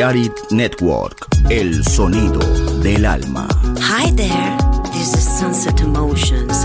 Balearic Network, el sonido del alma. Hi there, this is Sunset Emotions.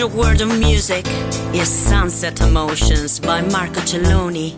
your world of music is Sunset Emotions by Marco Celloni.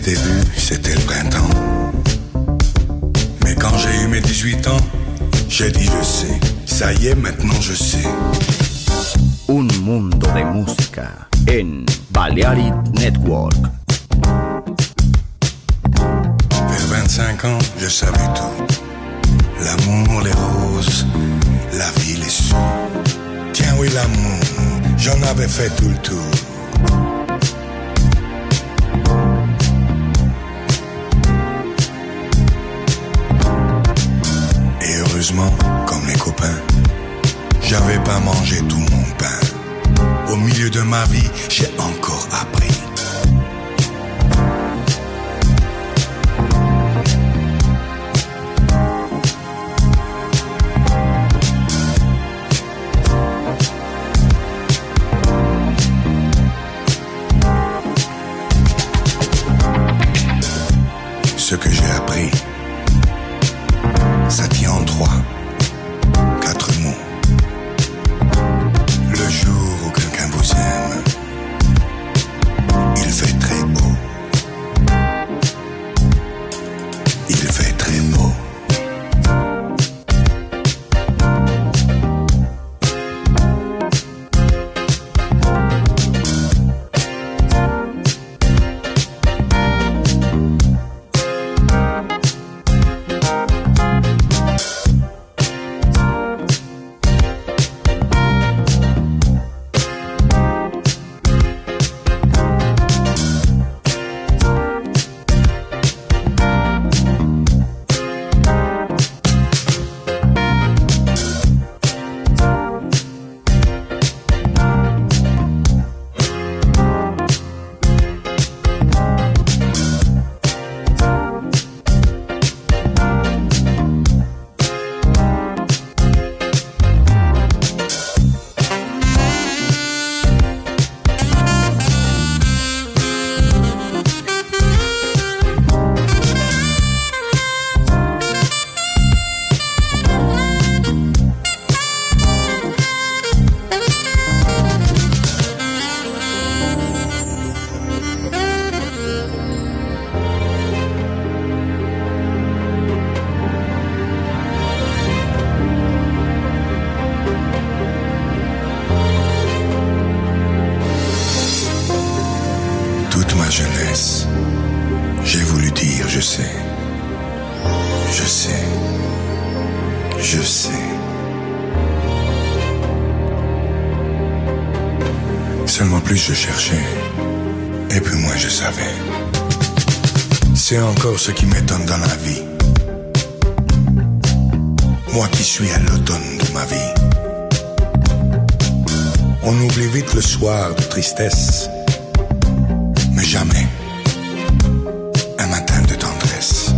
début, c'était le printemps. Mais quand j'ai eu mes 18 ans, j'ai dit je sais, ça y est, maintenant je sais. Un mundo de música en Balearic Network. Vers 25 ans, je savais tout. L'amour, les roses, la vie, les sous. Tiens oui, l'amour, j'en avais fait tout le tour. Heureusement, comme les copains, j'avais pas mangé tout mon pain. Au milieu de ma vie, j'ai encore appris. Ce que j'ai appris, ça tient en 3, 4 mots. Le jour où quelqu'un vous aime, il fait très beau. Il fait très beau. Ce qui m'étonne dans la vie, moi qui suis à l'automne de ma vie, on oublie vite le soir de tristesse, mais jamais un matin de tendresse.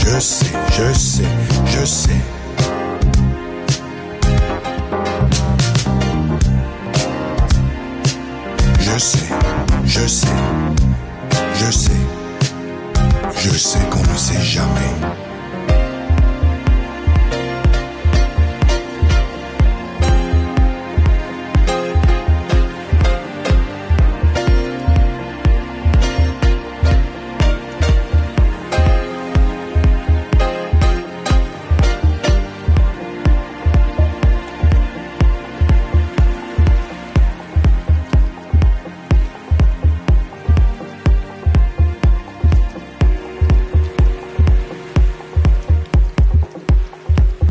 Je sais, Je sais qu'on ne sait jamais.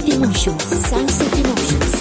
Sunset Emotions, Sunset Emotions.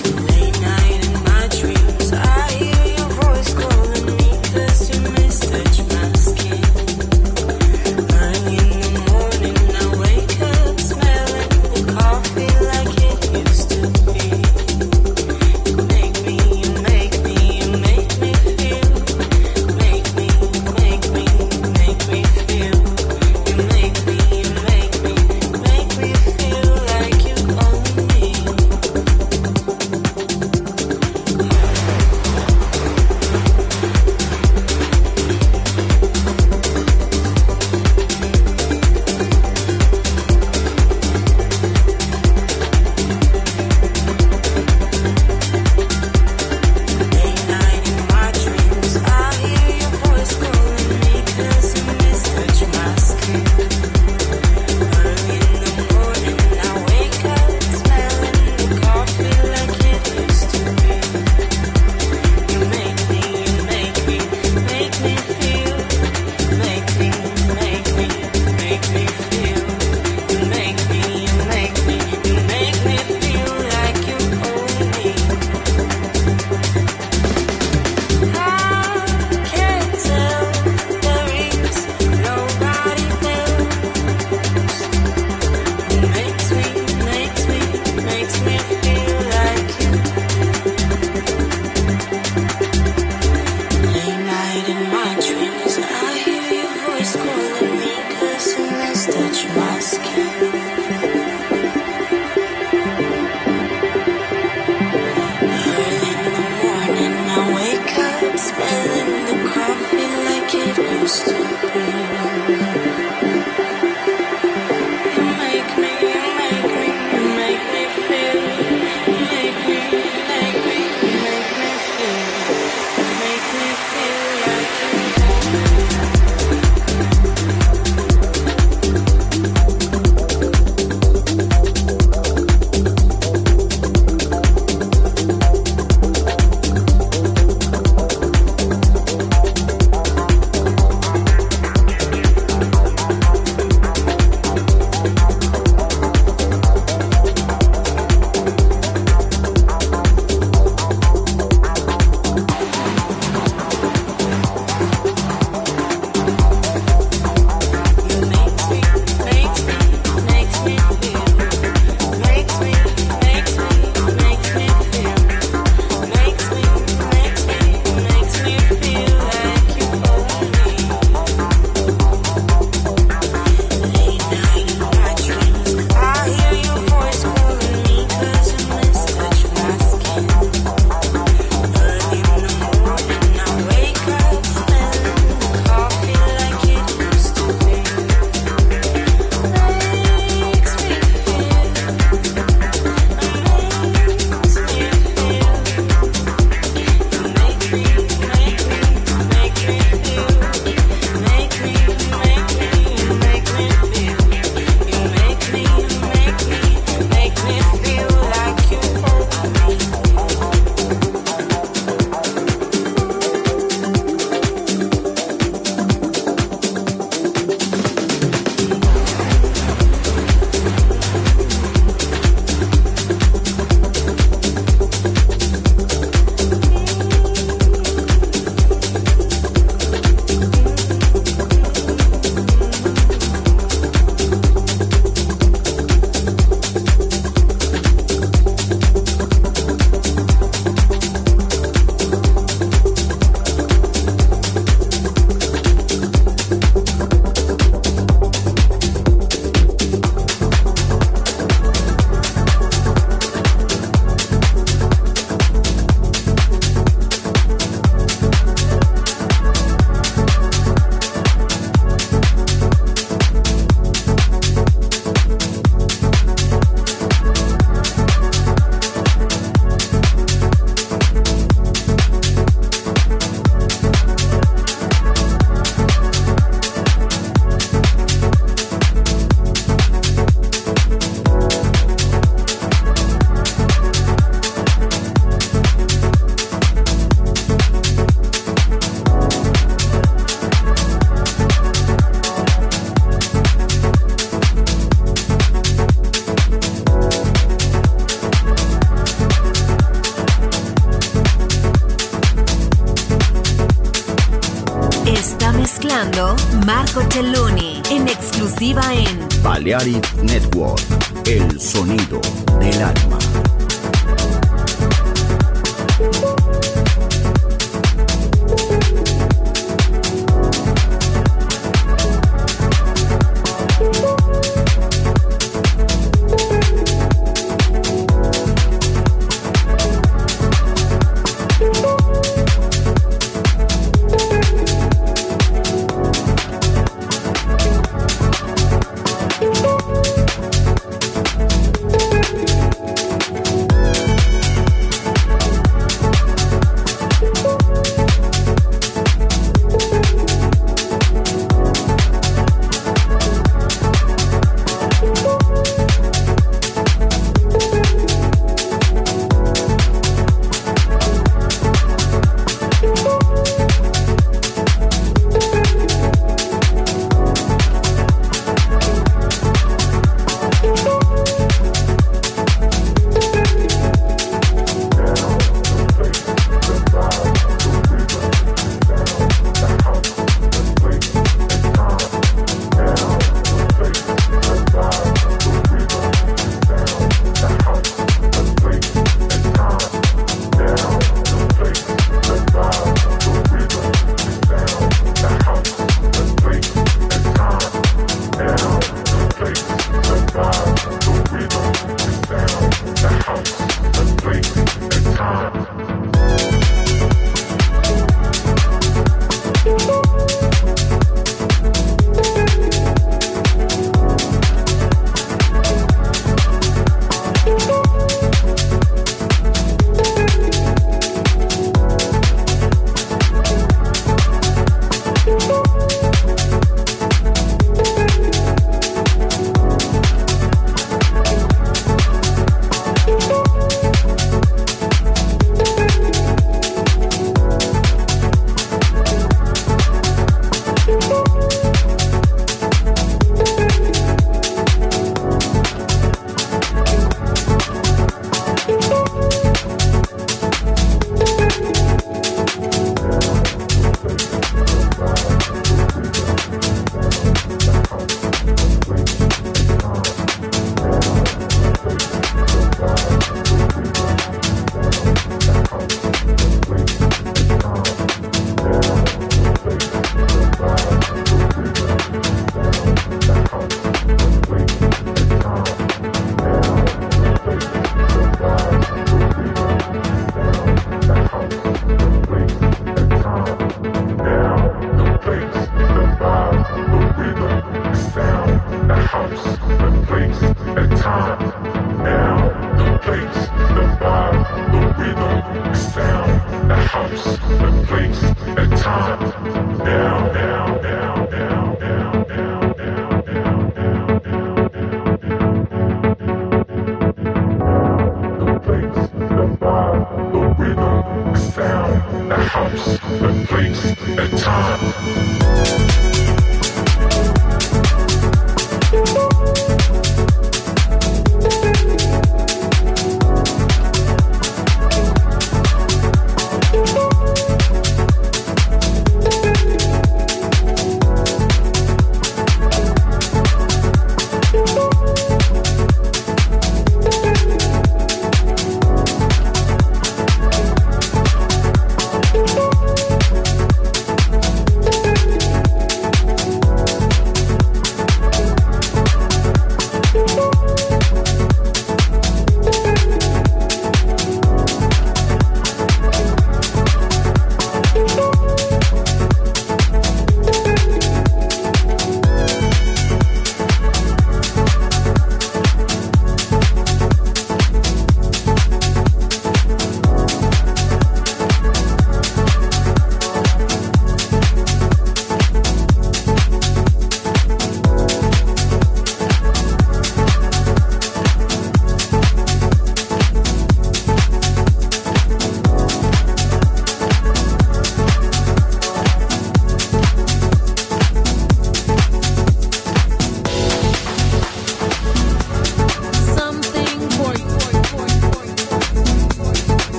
escuchando Marco Celloni en exclusiva en Balearic Network, el sonido del alma.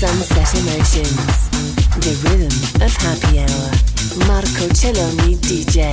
Sunset Emotions, the rhythm of happy hour. Marco Celloni, DJ.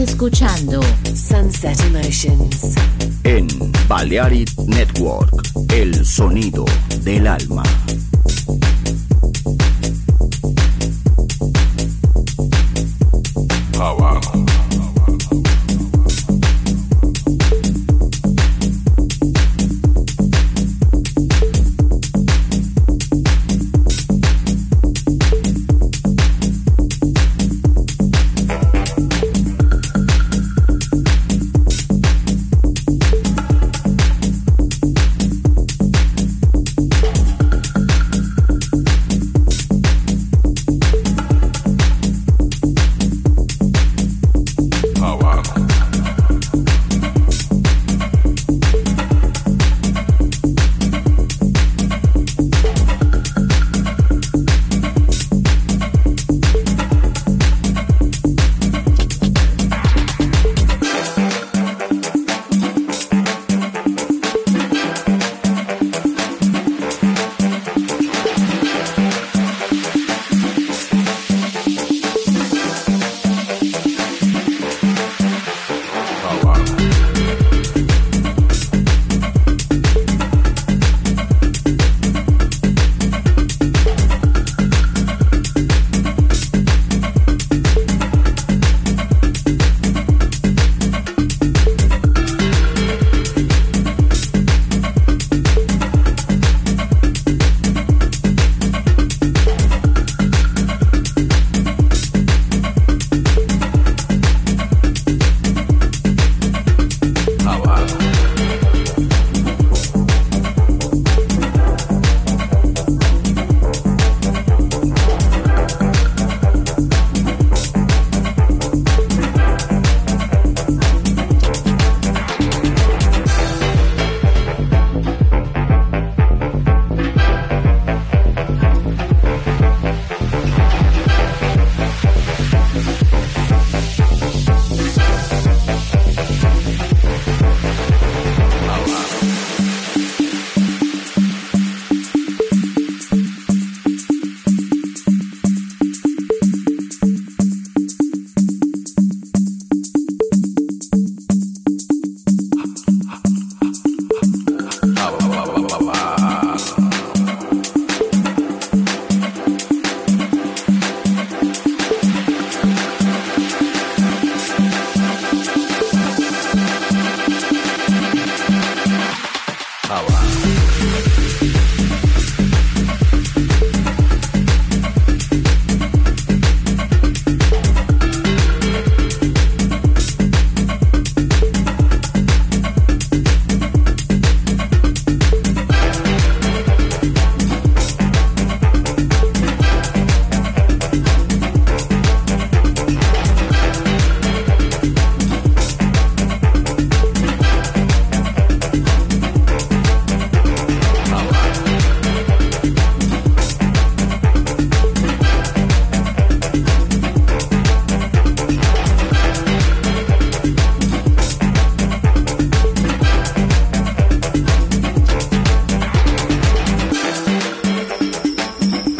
Escuchando Sunset Emotions en Balearic Network, el sonido del alma.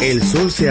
El sol se